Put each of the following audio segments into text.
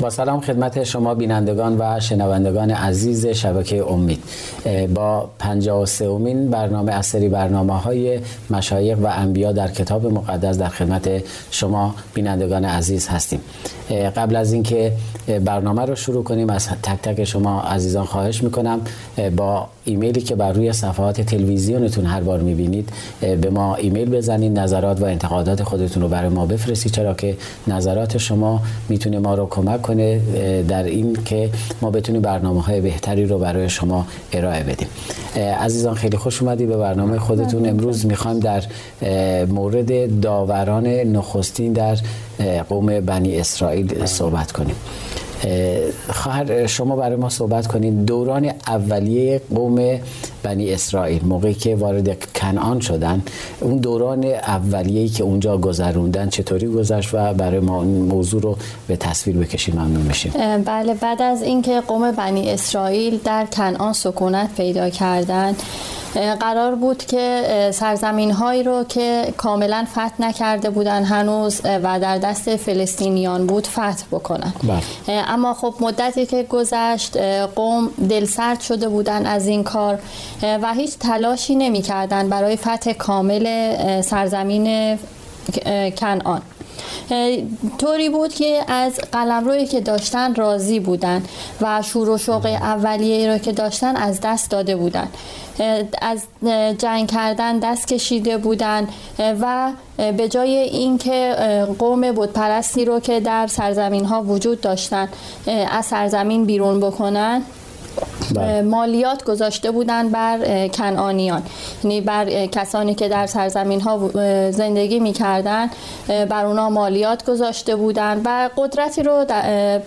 با سلام خدمت شما بینندگان و شنوندگان عزیز شبکه امید. با 53مین برنامه از سری برنامه‌های مشایخ و انبیا در کتاب مقدس در خدمت شما بینندگان عزیز هستیم. قبل از اینکه برنامه رو شروع کنیم از تک تک شما عزیزان خواهش میکنم با ایمیلی که بر روی صفحات تلویزیونتون هر بار میبینید به ما ایمیل بزنید، نظرات و انتقادات خودتون رو برای ما بفرستید، چرا که نظرات شما میتونه ما رو کمک کنه در این که ما بتونیم برنامه‌های بهتری رو برای شما ارائه بدیم. عزیزان خیلی خوش اومدید به برنامه خودتون. امروز میخوایم در مورد داوران نخستین در قوم بنی اسرائیل صحبت کنیم. خواهر شما برای ما صحبت کنید دوران اولیه قوم بنی اسرائیل، موقعی که وارد کنعان شدن، اون دوران اولیه‌ای که اونجا گذروندن چطوری گذشت و برای ما این موضوع رو به تصویر بکشید ممنون میشیم. بله، بعد از اینکه قوم بنی اسرائیل در کنعان سکونت پیدا کردند، قرار بود که سرزمین هایی رو که کاملا فتح نکرده بودن هنوز و در دست فلسطینیان بود فتح بکنن. اما خب مدتی که گذشت قوم دلسرد شده بودن از این کار و هیچ تلاشی نمی کردن برای فتح کامل سرزمین کنعان. طوری بود که از قلمرویی که داشتن راضی بودن و شور و شوق اولیه‌ای رو که داشتن از دست داده بودن، از جنگ کردن دست کشیده بودن و به جای اینکه قوم بتپرستی رو که در سرزمین ها وجود داشتن از سرزمین بیرون بکنن مالیات گذاشته بودن بر کنعانیان، یعنی بر کسانی که در سرزمین ها زندگی می کردن بر اونا مالیات گذاشته بودن و قدرتی رو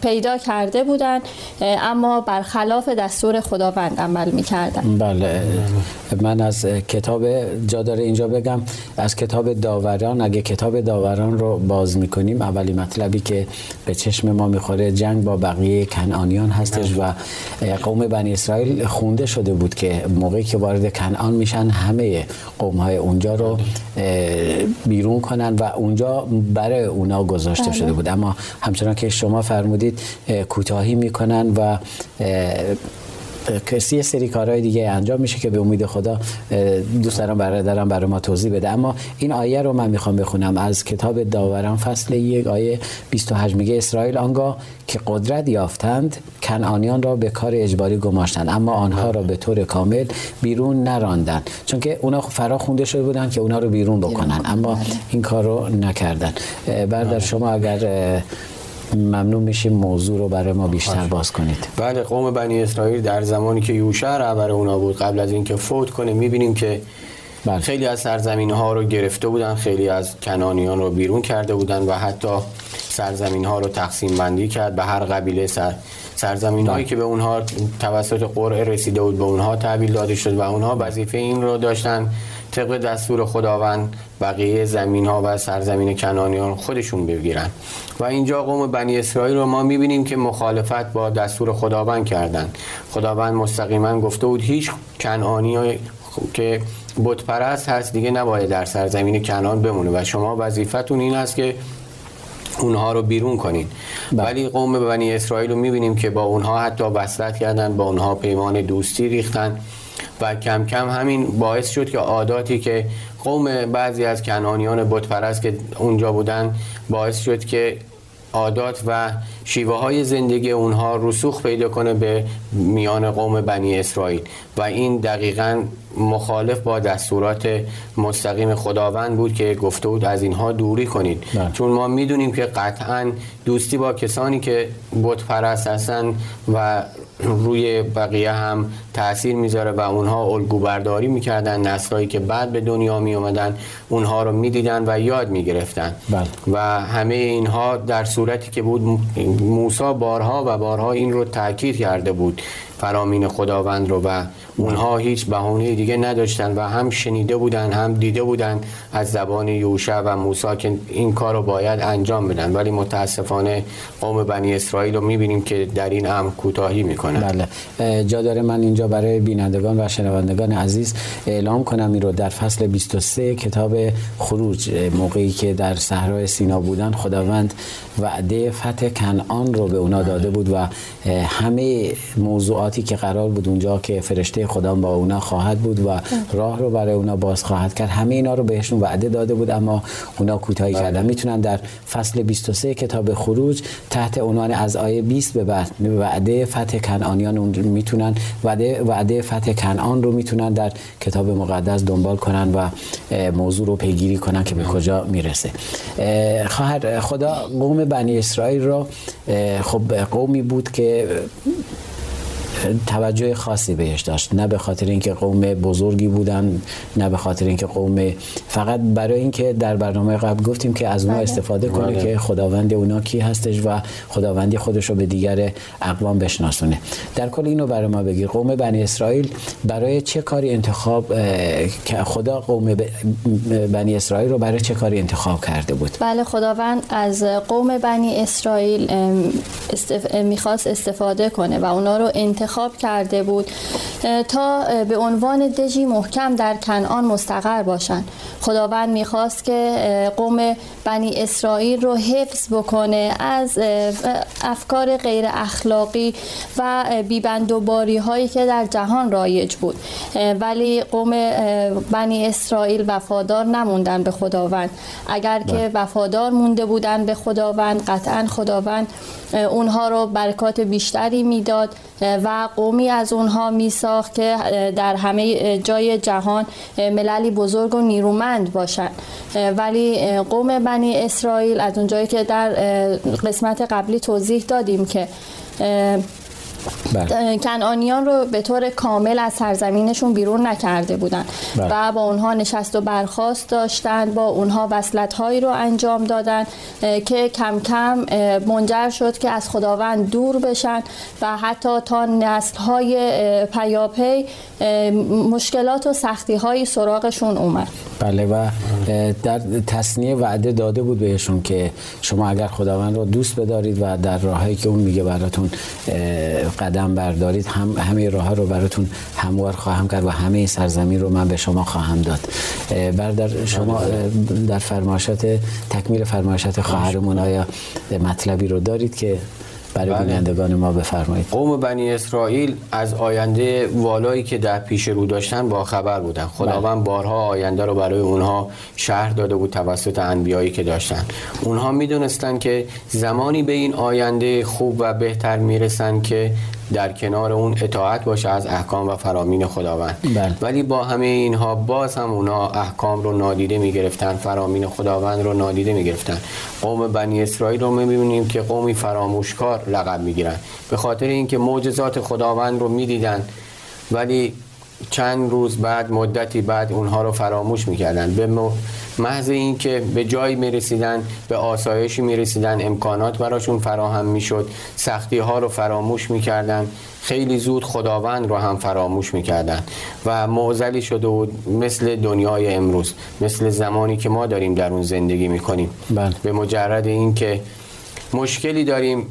پیدا کرده بودن اما برخلاف دستور خداوند عمل می کردن. بله، من از کتاب جا داره اینجا بگم، از کتاب داوران، اگه کتاب داوران رو باز می کنیم اولی مطلبی که به چشم ما می خوره جنگ با بقیه کنعانیان هستش و قوم بنی اسرائیل خونده شده بود که موقعی که وارد کنعان میشن همه قوم‌های اونجا رو بیرون کنن و اونجا برای اونا گذاشته شده بود، اما همچنان که شما فرمودید کوتاهی میکنن و کسی سری کارهای دیگه انجام میشه که به امید خدا دوست دارم برادرم برای ما توضیح بده. اما این آیه رو من میخوام بخونم از کتاب داوران فصل 1 آیه 28 میگه اسرائیل آنگاه که قدرت یافتند کنعانیان را به کار اجباری گماشتند اما آنها را به طور کامل بیرون نراندند، چون که اونا فراخونده شده بودن که اونا رو بیرون بکنن اما این کار رو نکردن. برادر شما اگر ممنون میشیم موضوع رو برای ما بیشتر باز کنید. بله، قوم بنی اسرائیل در زمانی که یوشع رهبر اونا بود قبل از اینکه فوت کنه میبینیم که خیلی از سرزمین ها رو گرفته بودن، خیلی از کنعانیان رو بیرون کرده بودن و حتی سرزمین ها رو تقسیم بندی کرد به هر قبیله سرزمین هایی که به اونها توسط قرعه رسیده بود به اونها تحویل داده شد و اونها وظیفه این رو داشتن طبق دستور خداوند بقیه زمین ها و سرزمین کنعانیان خودشون بگیرن و اینجا قوم بنی اسرائیل رو ما میبینیم که مخالفت با دستور خداوند کردن. خداوند مستقیما گفته بود هیچ کنعانی که بت پرست هست دیگه نباید در سرزمین کنعان بمونه و شما وظیفتون این است که اونها رو بیرون کنین. ولی قوم بنی اسرائیل رو میبینیم که با اونها حتی وصلت کردن، با اونها پیمان دوستی ریختن و کم کم همین باعث شد که عاداتی که قوم بعضی از کنعانیان بت پرست که اونجا بودن باعث شد که عادات و شیوه های زندگی اونها رسوخ پیدا کنه به میان قوم بنی اسرائیل و این دقیقاً مخالف با دستورات مستقیم خداوند بود که گفته بود از اینها دوری کنید. چون ما میدونیم که قطعاً دوستی با کسانی که بت پرست هستن و روی بقیه هم تأثیر میذاره و اونها الگو برداری میکردن، نسلایی که بعد به دنیا میومدن اونها رو میدیدن و یاد میگرفتن و همه اینها در صورتی که بود موسی بارها و بارها این رو تأکید کرده بود فرامین خداوند رو و اونها هیچ بهانه دیگه نداشتن و هم شنیده بودن هم دیده بودن از زبان یوشع و موسی که این کار رو باید انجام بدن، ولی متاسفانه قوم بنی اسرائیل رو می‌بینیم که در این امر کوتاهی می‌کنن. بله، جا داره من اینجا برای بینندگان و شنوندگان عزیز اعلام کنم این رو در فصل 23 کتاب خروج موقعی که در صحرای سینا بودن خداوند وعده فتح کنعان رو به اونا داده بود و همه موضوعاتی که قرار بود اونجا که فرشته خدا با اونا خواهد بود و راه رو برای اونا باز خواهد کرد، همه اینا رو بهشون وعده داده بود اما اونا کوتاهی کردن. میتونن در فصل 23 کتاب خروج تحت عنوان از آیه 20 به بعد وعده فتح کنعانیان میتونن وعده فتح کنعان رو میتونن در کتاب مقدس دنبال کنن و موضوع رو پیگیری کنن که به کجا میرسه. خواهر خدا قوم بنی اسرائیل رو خب قومی بود که توجه خاصی بهش داشت، نه به خاطر اینکه قوم بزرگی بودن، نه به خاطر اینکه قوم، فقط برای اینکه در برنامه قبل گفتیم که از اونها استفاده کنه که خداوند اونا کی هستش و خداوندی خودش رو به دیگر اقوام بشناسونه. در کل اینو برای ما بگیر قوم بنی اسرائیل برای چه کاری انتخاب خدا قوم بنی اسرائیل رو برای چه کاری انتخاب کرده بود؟ بله، خداوند از قوم بنی اسرائیل می‌خواست استفاده کنه و اونا رو انتخاب کرده بود تا به عنوان دژی محکم در کنعان مستقر باشند. خداوند میخواست که قوم بنی اسرائیل رو حفظ بکنه از افکار غیر اخلاقی و بیبندوباری هایی که در جهان رایج بود، ولی قوم بنی اسرائیل وفادار نموندن به خداوند. اگر که وفادار مونده بودن به خداوند قطعا خداوند اونها رو برکات بیشتری میداد و قومی از اونها می ساخت که در همه جای جهان مللی بزرگ و نیرومند باشند. ولی قوم بنی اسرائیل از اونجایی که در قسمت قبلی توضیح دادیم که کنعانیان رو به طور کامل از سرزمینشون بیرون نکرده بودن و با اونها نشست و برخاست داشتند، با اونها وصلت‌هایی رو انجام دادن که کم کم منجر شد که از خداوند دور بشن و حتی تا نسل‌های پیاپی مشکلات و سختی‌های سراغشون اومد. بله، و در تثنیه وعده داده بود بهشون که شما اگر خداوند رو دوست بدارید و در راهی که اون میگه براتون قدم بردارید، همه راه رو براتون هموار خواهم کرد و همه سرزمین رو من به شما خواهم داد. برادر شما در فرمایشات تکمیل فرمایشات خواهرمون آیا مطلبی رو دارید که برای بینندگان ما بفرمایید؟ قوم بنی اسرائیل از آینده والایی که در پیش رو داشتن با خبر بودن. خداوند بارها آینده رو برای اونها شرح داده بود توسط انبیایی که داشتن. اونها میدونستن که زمانی به این آینده خوب و بهتر میرسن که در کنار اون اطاعت باشه از احکام و فرامین خداوند. ولی با همه اینها باز هم اونها احکام رو نادیده میگرفتن، فرامین خداوند رو نادیده میگرفتن. قوم بنی اسرائیل رو میبینیم که قومی فراموشکار لقب میگیرن به خاطر اینکه معجزات خداوند رو میدیدن ولی چند روز بعد، مدتی بعد اونها رو فراموش میکردن. به محض این که به جایی میرسیدن، به آسایشی میرسیدن، امکانات براشون فراهم میشد، سختی ها رو فراموش میکردن، خیلی زود خداوند رو هم فراموش میکردن و معضلی شده بود مثل دنیای امروز، مثل زمانی که ما داریم در اون زندگی میکنیم. به مجرد این که مشکلی داریم،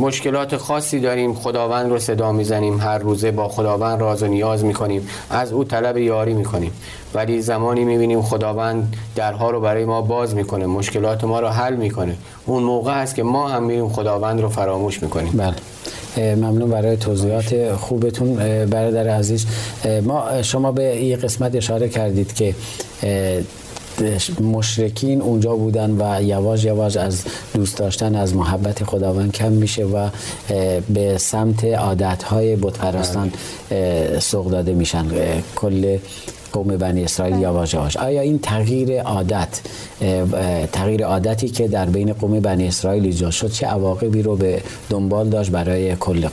مشکلات خاصی داریم، خداوند رو صدا میزنیم، هر روزه با خداوند راز و نیاز میکنیم، از او طلب یاری میکنیم، ولی زمانی میبینیم خداوند درها رو برای ما باز میکنه، مشکلات ما رو حل میکنه. اون موقع هست که ما هم میریم خداوند رو فراموش میکنیم. بله، ممنون برای توضیحات خوبتون برادر عزیز. شما به این قسمت اشاره کردید که مشرکین اونجا بودن و یواش یواش از دوست داشتن از محبت خداوند کم میشه و به سمت عادتهای بت پرستان سوق داده میشن کل قوم بنی اسرائیل یواش یواش. آیا این تغییر عادتی که در بین قوم بنی اسرائیل ایجاد شد چه عواقبی رو به دنبال داشت برای کل قوم؟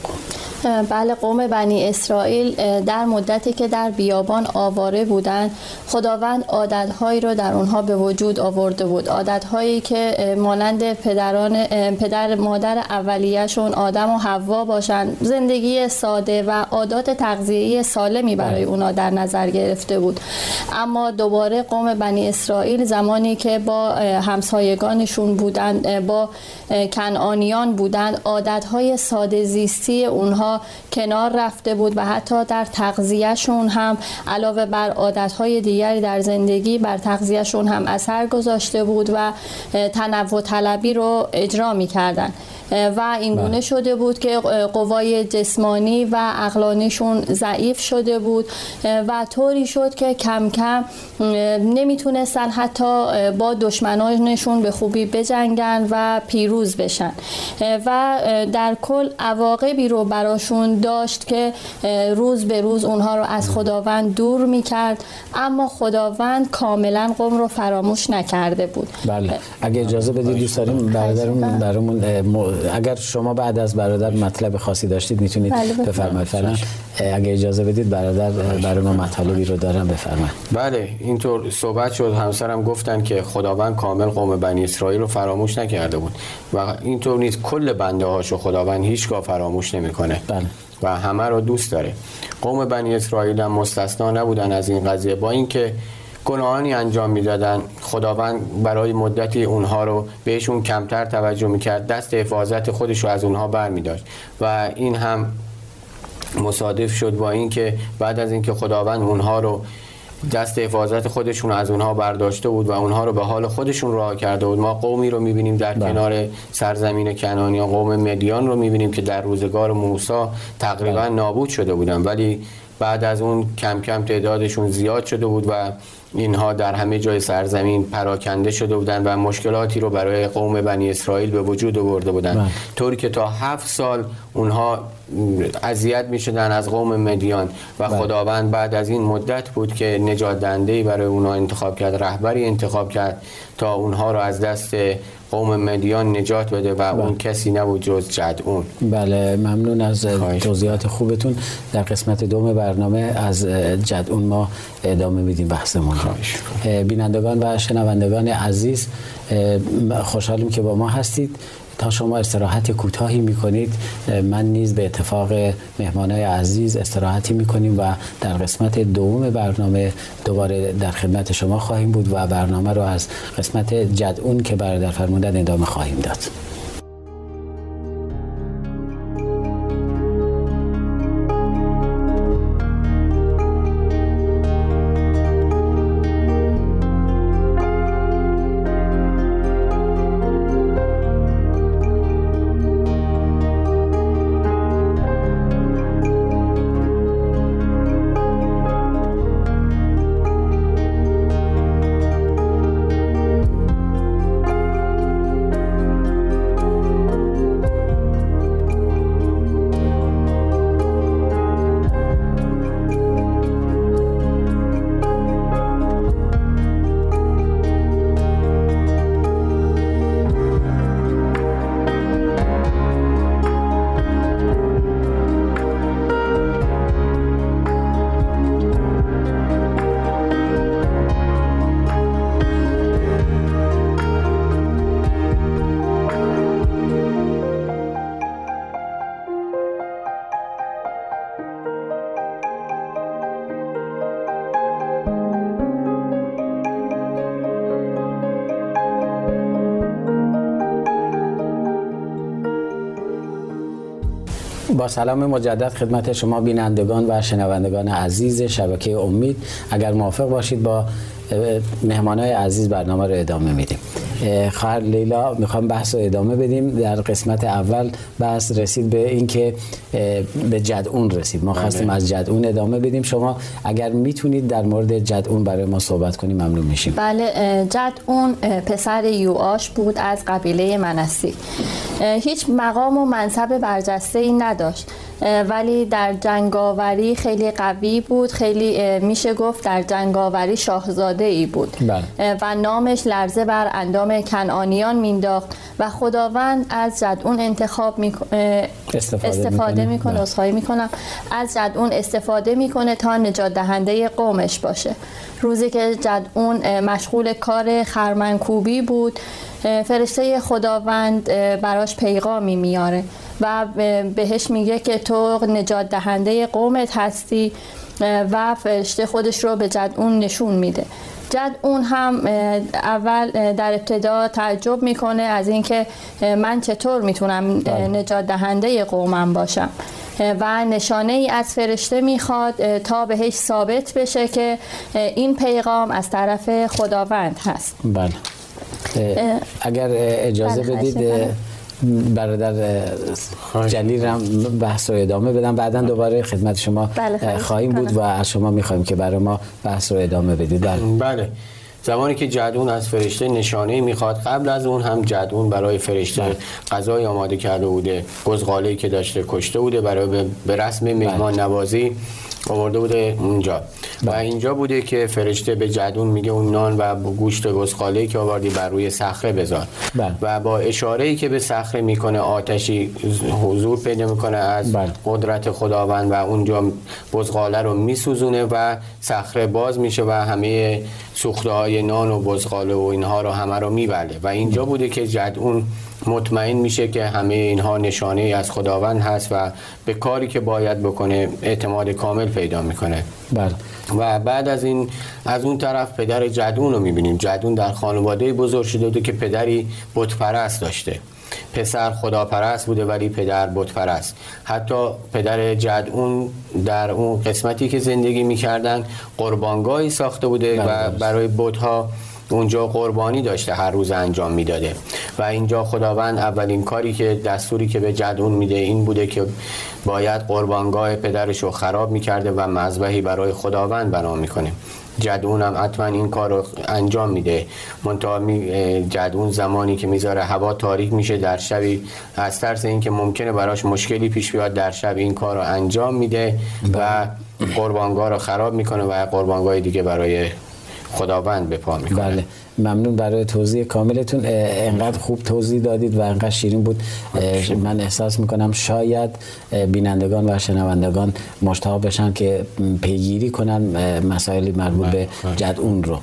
بله، قوم بنی اسرائیل در مدتی که در بیابان آواره بودند، خداوند عادت‌هایی را در آنها به وجود آورده بود، عادت‌هایی که مانند پدر مادر اولیه‌شون آدم و حوا باشند. زندگی ساده و عادات تغذیه‌ای سالمی برای اونها در نظر گرفته بود. اما دوباره قوم بنی اسرائیل زمانی که با همسایگانشون بودند، با کنعانیان بودند، عادت‌های ساده زیستی اونها کنار رفته بود و حتی در تغذیه‌شون هم علاوه بر عادت‌های دیگری در زندگی، بر تغذیه‌شون هم اثر گذاشته بود و تنوع طلبی رو اجرا می‌کردن و اینگونه شده بود که قوای جسمانی و عقلانیشون ضعیف شده بود و طوری شد که کم کم نمیتونستن حتی با دشمنانشون به خوبی بجنگن و پیروز بشن و در کل عواقبی رو براشون داشت که روز به روز اونها رو از خداوند دور میکرد. اما خداوند کاملا قوم رو فراموش نکرده بود. بله، اگه اجازه بدید دوست داریم برادرمون، اگر شما بعد از برادر مطلب خاصی داشتید میتونید بفرمایید. فعلا اگه اجازه بدید برادر برای ما مطالبی رو دارم، بفرمایید. بله، اینطور صحبت شد، همسرم گفتن که خداوند کامل قوم بنی اسرائیل رو فراموش نکرده بود و اینطور نیست، کل بنده هاشو خداوند هیچگاه فراموش نمیکنه. بله. و همه رو دوست داره. قوم بنی اسرائیل هم مستثنا نبودن از این قضیه. با اینکه گناهانی انجام میدادن، خداوند برای مدتی اونها رو بهشون کمتر توجه میکرد، دست حفاظت خودش رو از اونها برمیداشت و این هم مصادف شد با اینکه بعد از اینکه خداوند اونها رو دست حفاظت خودشون از اونها برداشته بود و اونها رو به حال خودشون رها کرده بود، ما قومی رو میبینیم در کنار سرزمین کنعانیان، قوم مدیان رو میبینیم که در روزگار موسی تقریبا نابود شده بودن، ولی بعد از اون کم کم تعدادشون زیاد شده بود و اینها در همه جای سرزمین پراکنده شده بودند و مشکلاتی رو برای قوم بنی اسرائیل به وجود آورده بودند، طوری که تا 7 سال اونها اذیت می‌شدن از قوم مدیان و خداوند بعد از این مدت بود که نجات دهنده‌ای برای اونها انتخاب کرد، رهبری انتخاب کرد تا اونها رو از دست قوم مدیان نجات بده و اون کسی نبود جز جدعون. بله، ممنون از توضیحات خوبتون. در قسمت دوم برنامه از جدعون ما ادامه میدیم بحثمون. بینندگان و شنوندگان عزیز، خوشحالیم که با ما هستید. تا شما استراحت کوتاهی میکنید، من نیز به اتفاق مهمانای عزیز استراحتی میکنیم و در قسمت دوم برنامه دوباره در خدمت شما خواهیم بود و برنامه رو از قسمت جدعون که برادر فرمودن ادامه خواهیم داد. با سلام مجدد خدمت شما بینندگان و شنوندگان عزیز شبکه امید. اگر موافق باشید با مهمانای عزیز برنامه رو ادامه میدیم. خواهر لیلا، میخوام بحث رو ادامه بدیم. در قسمت اول بحث رسید به این که به جدعون رسید، ما خواستیم از جدعون ادامه بدیم. شما اگر میتونید در مورد جدعون برای ما صحبت کنیم ممنون میشیم. بله، جدعون پسر یوآش بود از قبیله منسی. هیچ مقام و منصب برجسته ای نداشت ولی در جنگاوری خیلی قوی بود، خیلی میشه گفت در جنگاوری شاهزاده ای بود و نامش لرزه بر اندام کنعانیان مینداخت و خداوند از جدعون استفاده میکنه تا نجات دهنده قومش باشه. روزی که جدعون مشغول کار خرمنکوبی بود، فرشته خداوند براش پیغامی میاره و بهش میگه که تو نجات دهنده قومت هستی و فرشته خودش رو به جدعون نشون میده. جدعون هم اول در ابتدا تعجب میکنه از اینکه من چطور میتونم نجات دهنده قومم باشم و نشانه ای از فرشته میخواد تا بهش ثابت بشه که این پیغام از طرف خداوند هست. بله. اگر اجازه بدید برادر جلیل هم بحث رو ادامه بدم، بعدا دوباره خدمت شما خواهیم بود و از شما میخوایم که برای ما بحث رو ادامه بدید. بله. زمانی که جدعون از فرشته نشانه میخواد، قبل از اون هم جدعون برای فرشته غذای آماده کرده بوده، گزغاله‌ای که داشته کشته بوده برای به رسم مهمان نوازی آورده بوده اونجا و اینجا بوده که فرشته به جدعون میگه اون نان و گوشت گزغاله‌ای که آوردی بر روی صخره بذار و با اشاره‌ای که به صخره میکنه آتشی حضور پیدا میکنه از قدرت خداوند و اونجا گزغاله رو میسوزونه و صخره باز میشه و همه سوخته‌های نان و بزغاله و اینها رو همه رو میبله و اینجا بوده که جدعون مطمئن میشه که همه اینها نشانه از خداوند هست و به کاری که باید بکنه اعتماد کامل پیدا میکنه. بله. و بعد از این از اون طرف پدر جدعون رو میبینیم. جدعون در خانواده بزرگ شده بوده که پدری بتپرست داشته، پسر خداپرست بوده ولی پدر بت‌پرست. حتی پدر جدعون در اون قسمتی که زندگی می‌کردن قربانگاهی ساخته بوده و برای بت‌ها اونجا قربانی داشته هر روز انجام میداده و اینجا خداوند اولین کاری که دستوری که به جدعون میده این بوده که باید قربانگاه پدرش رو خراب میکرده و مذبحی برای خداوند بنا میکنه. جدعون هم حتما این کار رو انجام میده. منتها جدعون زمانی که میذاره هوا تاریک میشه در شبی از ترس اینکه ممکنه براش مشکلی پیش بیاد در شب این کار رو انجام میده و قربانگاه رو خراب میکنه و قربانگاه دیگه برای خداوند به پا میکنه. بله. ممنون برای توضیح کاملتون. انقدر خوب توضیح دادید و انقدر شیرین بود، من احساس میکنم شاید بینندگان و شنوندگان مشتاق بشن که پیگیری کنن مسائل مربوط به جدعون رو.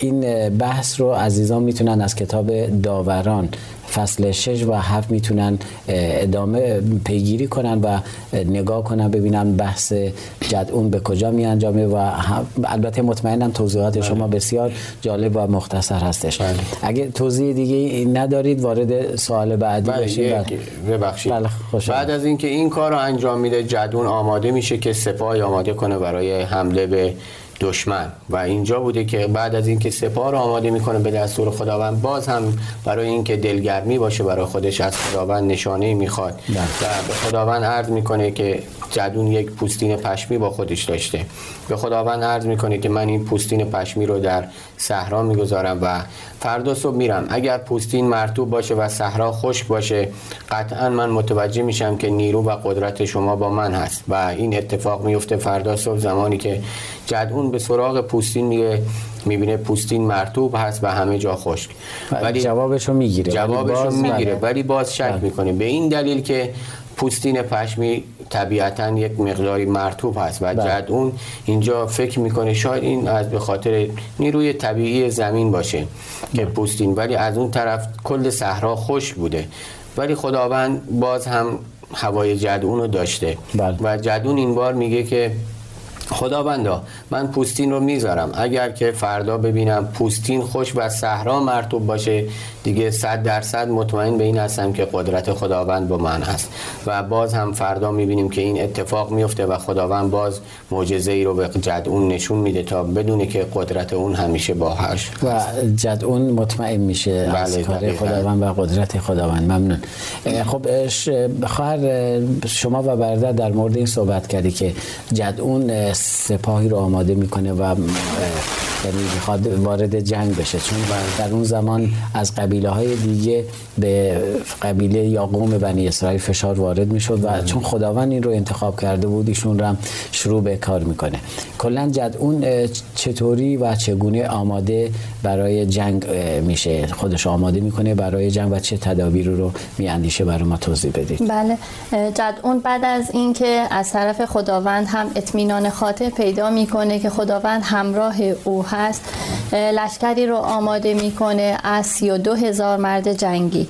این بحث رو عزیزان میتونن از کتاب داوران فصل 6 و 7 میتونن ادامه پیگیری کنن و نگاه کنن ببینن بحث جدعون به کجا می انجامه و البته مطمئنم توضیحات شما بسیار جالب و مختصر هستش. اگه توضیح دیگه ندارید وارد سوال بعدی بشید. ببخشید. بعد از اینکه این کار رو انجام میده جدعون آماده میشه که سپاهی آماده کنه برای حمله به دشمن و اینجا بوده که بعد از اینکه سپاه رو آماده میکنه به دستور خداوند باز هم برای اینکه دلگرمی باشه برای خودش از خداوند نشانه میخواد و به خداوند عرض میکنه که جدعون یک پوستین پشمی با خودش داشته. به خداوند عرض میکنه که من این پوستین پشمی رو در صحرا میگذارم و فردا صبح میرم. اگر پوستین مرطوب باشه و صحرا خشک باشه قطعا من متوجه میشم که نیرو و قدرت شما با من هست و این اتفاق میفته. فردا صبح زمانی که جدعون به سراغ پوستین میره میبینه پوستین مرطوب هست و همه جا خشک ولی جوابشو میگیره ولی باز شک میکنه به این دلیل که پوستین پشمی طبیعتاً یک مقداری مرطوب هست و جدعون اینجا فکر میکنه شاید این از به خاطر نیروی طبیعی زمین باشه که پوستین، ولی از اون طرف کل صحرا خشک بوده ولی خداوند باز هم هوای جدعون رو داشته و جدعون این بار میگه که خداوندا من پوستین رو میذارم، اگر که فردا ببینم پوستین خشک و صحرا مرطوب باشه دیگه 100% مطمئن به این هستم که قدرت خداوند با من هست و باز هم فردا میبینیم که این اتفاق میفته و خداوند باز معجزه ای رو به جدعون نشون میده تا بدونه که قدرت اون همیشه باهاش و جدعون مطمئن میشه از کار خداوند و قدرت خداوند. ممنون. خب خواهر شما و برادر در مورد این صحبت کردی که جدعون سپاهی رو آماده میکنه و یعنی میخواد وارد جنگ بشه، چون در اون زمان از قبیله های دیگه به قبیله یا قوم بنی اسرائیل فشار وارد میشد و چون خداوند این رو انتخاب کرده بود ایشون رو هم شروع به کار میکنه. کلا جدعون چطوری و چگونه آماده برای جنگ میشه، خودش آماده میکنه برای جنگ و چه تدابیر رو میاندیشه، برای ما توضیح بدید. بله، جدعون بعد از اینکه از طرف خداوند هم اطمینان خاطر پیدا میکنه که خداوند همراه او هست، لشکری رو آماده میکنه از 32,000 مرد جنگی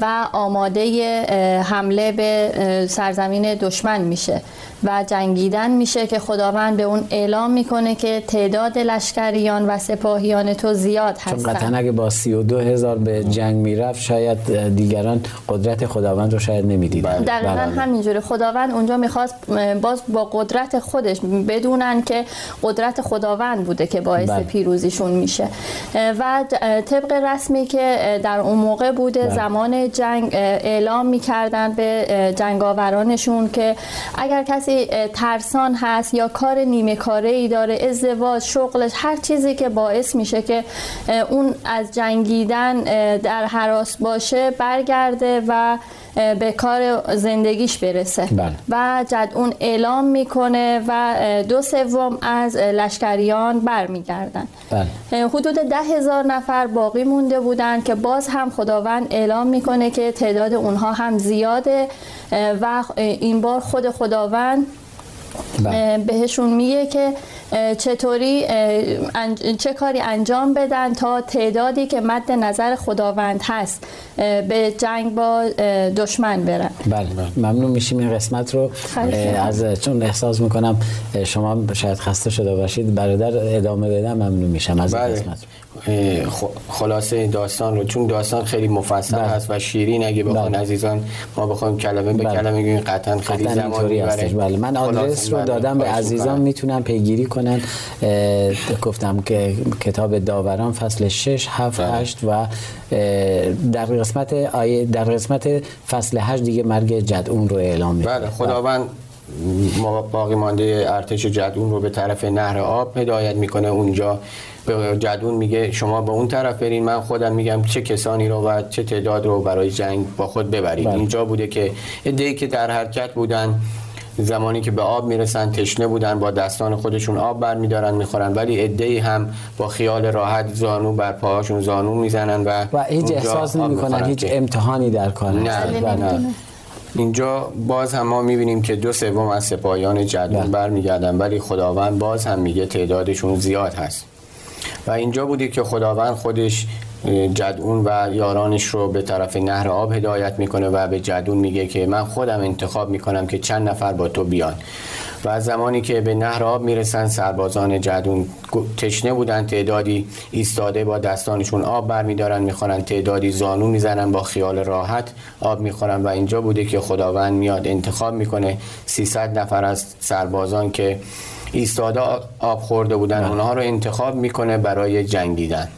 و آماده حمله به سرزمین دشمن میشه و جنگیدن میشه که خداوند به اون اعلام میکنه که تعداد لشکریان و سپاهیان تو زیاد هستن. چون قطعا اگه با 32,000 به جنگ میرفت شاید دیگران قدرت خداوند رو شاید نمیدیدن. دقیقاً همینجوره، خداوند اونجا میخواست باز با قدرت خودش بدونن که قدرت خداوند بوده که باعث پیروزیشون میشه و طبق رسمی که در اون موقع بوده زمان جنگ اعلام میکردن به جنگاورانشون که اگر کسی ترسان هست یا کار نیمه کاره ای داره، ازدواج، شغلش، هر چیزی که باعث میشه که اون از جنگیدن در هراس باشه برگرده و به کار زندگیش برسه. و جدعون اعلام میکنه و 2/3 از لشکریان برمیگردن. حدود 10,000 نفر باقی مونده بودن که باز هم خداوند اعلام میکنه که تعداد اونها هم زیاده و این بار خود خداوند بهشون میگه که چطوری چه کاری انجام بدن تا تعدادی که مد نظر خداوند هست به جنگ با دشمن برن. بله، ممنون میشیم این قسمت رو از چون احساس میکنم شما شاید خسته شده باشید برادر، ادامه بدم ممنون میشم از این قسمت. خلاصه داستان رو، چون داستان خیلی مفصل هست و شیرین، اگه بخوان عزیزان ما بخوایم کلمه به کلمه بگیم قطعا خیلی زمان میبره. بله، من آدرس رو دادم به عزیزان، میتونن پیگیری کنن. گفتم که کتاب داوران فصل 6 7 8 و در قسمت آیه در قسمت فصل 8 دیگه مرگ جدعون رو اعلام می‌کنه. بله، خداوند باقی مانده ارتش جدعون رو به طرف نهر آب هدایت میکنه. اونجا به جدعون میگه شما به اون طرف برین، من خودم میگم چه کسانی رو و چه تعداد رو برای جنگ با خود ببرید. اینجا بوده که عده‌ای که در حرکت بودن زمانی که به آب میرسن تشنه بودن، با دستان خودشون آب برمیدارن میخورن، ولی عده‌ای هم با خیال راحت زانو بر پاهاشون زانو میزنن و هیچ احساس نمیکنن هیچ امتحانی در کار نیست. اینجا باز هم ما میبینیم که 2/3 از سپاهیان جدعون برمیگردن، ولی خداوند باز هم میگه تعدادشون زیاد هست و اینجا بوده که خداوند خودش جدعون و یارانش رو به طرف نهر آب هدایت میکنه و به جدعون میگه که من خودم انتخاب میکنم که چند نفر با تو بیان. و زمانی که به نهر آب میرسن سربازان جدعون تشنه بودن، تعدادی ایستاده با دستانشون آب برمیدارن میخورن، تعدادی زانو میزنن با خیال راحت آب میخورن و اینجا بوده که خداوند میاد انتخاب میکنه 300 نفر از سربازان که ایستاده آب خورده بودن اونها رو انتخاب میکنه برای جنگیدن.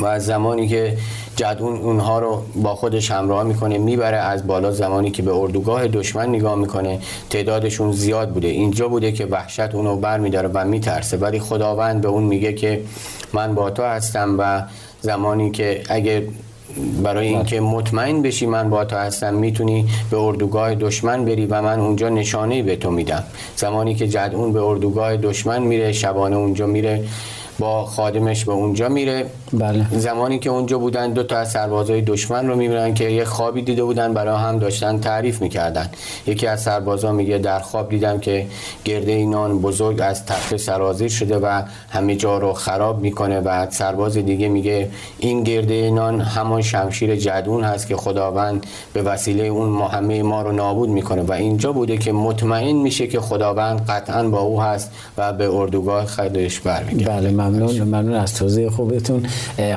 و از زمانی که جدعون اونها رو با خودش همراه میکنه میبره از بالا، زمانی که به اردوگاه دشمن نگاه میکنه تعدادشون زیاد بوده. اینجا بوده که وحشت اونو بر میداره و میترسه، ولی خداوند به اون میگه که من با تو هستم. و زمانی که اگه برای اینکه مطمئن بشی من با تو هستم میتونی به اردوگاه دشمن بری و من اونجا نشانه‌ای به تو میدم. زمانی که جدعون به اردوگاه دشمن میره شبانه اونجا میره با خادمش به اونجا میره. زمانی که اونجا بودن 2 از سربازای دشمن رو میبینن که یه خوابی دیده بودن، برای هم داشتن تعریف میکردن. یکی از سربازا میگه در خواب دیدم که گرده نان بزرگ از تخت سرازیر شده و همه جا رو خراب میکنه و سرباز دیگه میگه این گرده نان همان شمشیر جدعون هست که خداوند به وسیله اون همه ما رو نابود میکنه. و اینجا بوده که مطمئن میشه که خداوند قطعا با او هست و به اردوگاه خودش برمیگرده. ممنون از توضیح خوبتون.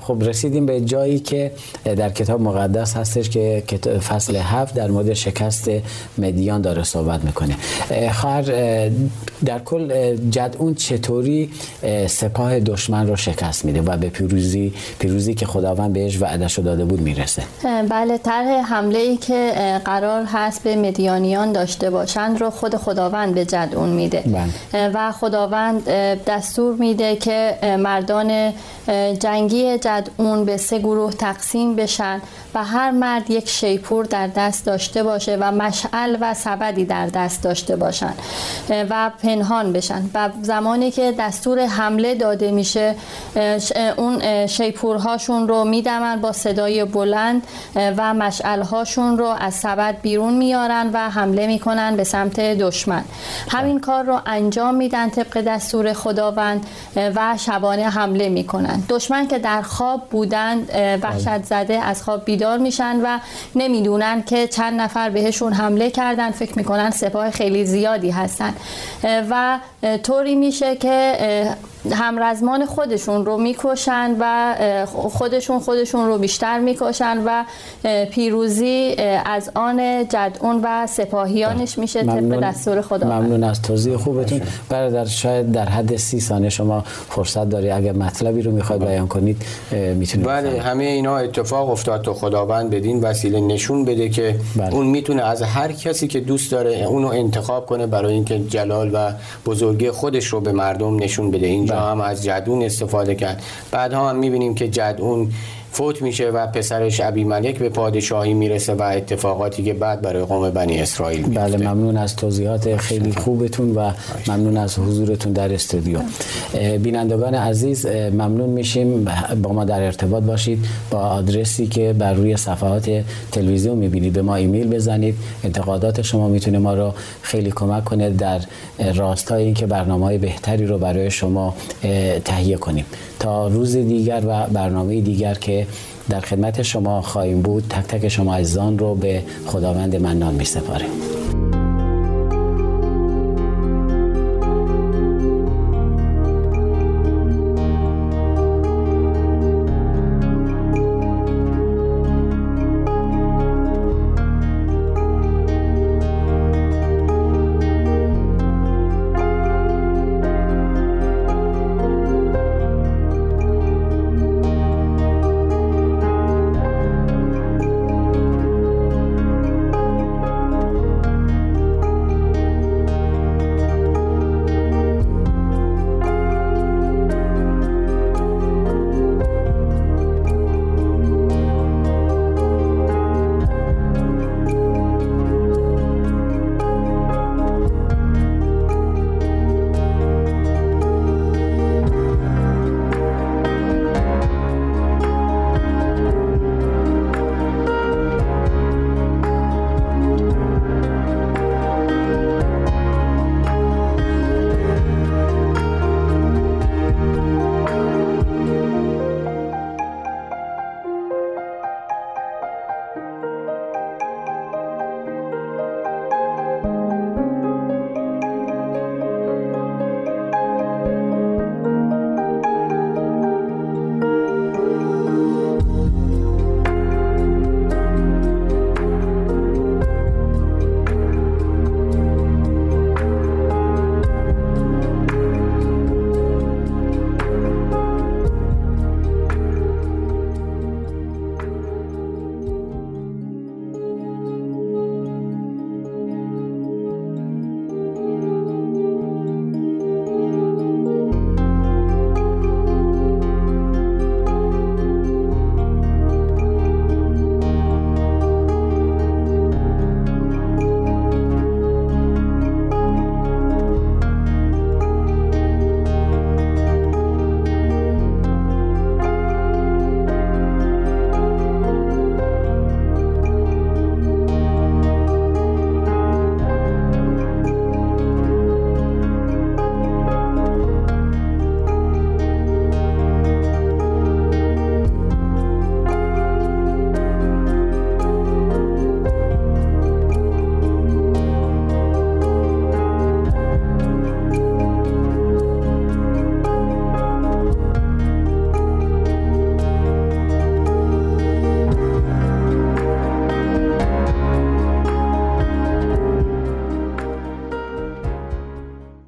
خب رسیدیم به جایی که در کتاب مقدس هستش که فصل 7 در مورد شکست مدیان داره صحبت میکنه. خواهر در کل جدعون چطوری سپاه دشمن رو شکست میده و به پیروزی که خداوند بهش وعده‌شو داده بود میرسه؟ بله، طرح حمله‌ای که قرار هست به مدیانیان داشته باشند رو خود خداوند به جدعون میده و خداوند دستور میده که مردان جنگی جدعون به 3 گروه تقسیم بشن و هر مرد یک شیپور در دست داشته باشه و مشعل و سبدی در دست داشته باشن و پنهان بشن، و زمانی که دستور حمله داده میشه اون شیپورهاشون رو میدمن با صدای بلند و مشعلهاشون رو از سبد بیرون میارن و حمله میکنن به سمت دشمن. همین کار رو انجام میدن طبق دستور خداوند و شبانه حمله میکنن. دشمن که در خواب بودن وحشت زده از خواب بیدار میشن و نمیدونن که چند نفر بهشون حمله کردن، فکر میکنن سپاه خیلی زیادی هستن و طوری میشه که همرزمان خودشون رو میکشن و خودشون رو بیشتر میکشن و پیروزی از آن جدعون و سپاهیانش میشه طبق دستور خداوند. ممنون از توضیح خوبتون. برادر شاید در حد 30 ثانیه شما فرصت داری اگر مطلبی رو میخواید بیان کنید میتونید. بله، همه اینا اتفاق افتاد تو خداوند بدین وسیله نشون بده که بله. اون میتونه از هر کسی که دوست داره اونو انتخاب کنه برای اینکه جلال و بزرگی خودش رو به مردم نشون بده. اینجا بله. هم از جدعون استفاده کرد. بعدها هم میبینیم که جدعون فوت میشه و پسرش ابی ملک به پادشاهی میرسه و اتفاقاتی که بعد برای قوم بنی اسرائیل میفته. بله، ممنون از توضیحات خیلی خوبتون و ممنون از حضورتون در استودیو. بینندگان عزیز ممنون میشیم با ما در ارتباط باشید، با آدرسی که بر روی صفحات تلویزیون میبینید به ما ایمیل بزنید. انتقادات شما میتونه ما رو خیلی کمک کنه در راستای اینکه برنامه‌های بهتری رو برای شما تهیه کنیم. تا روز دیگر و برنامه دیگر که در خدمت شما خواهیم بود، تک تک شما عزیزان رو به خداوند منان می‌سپاریم.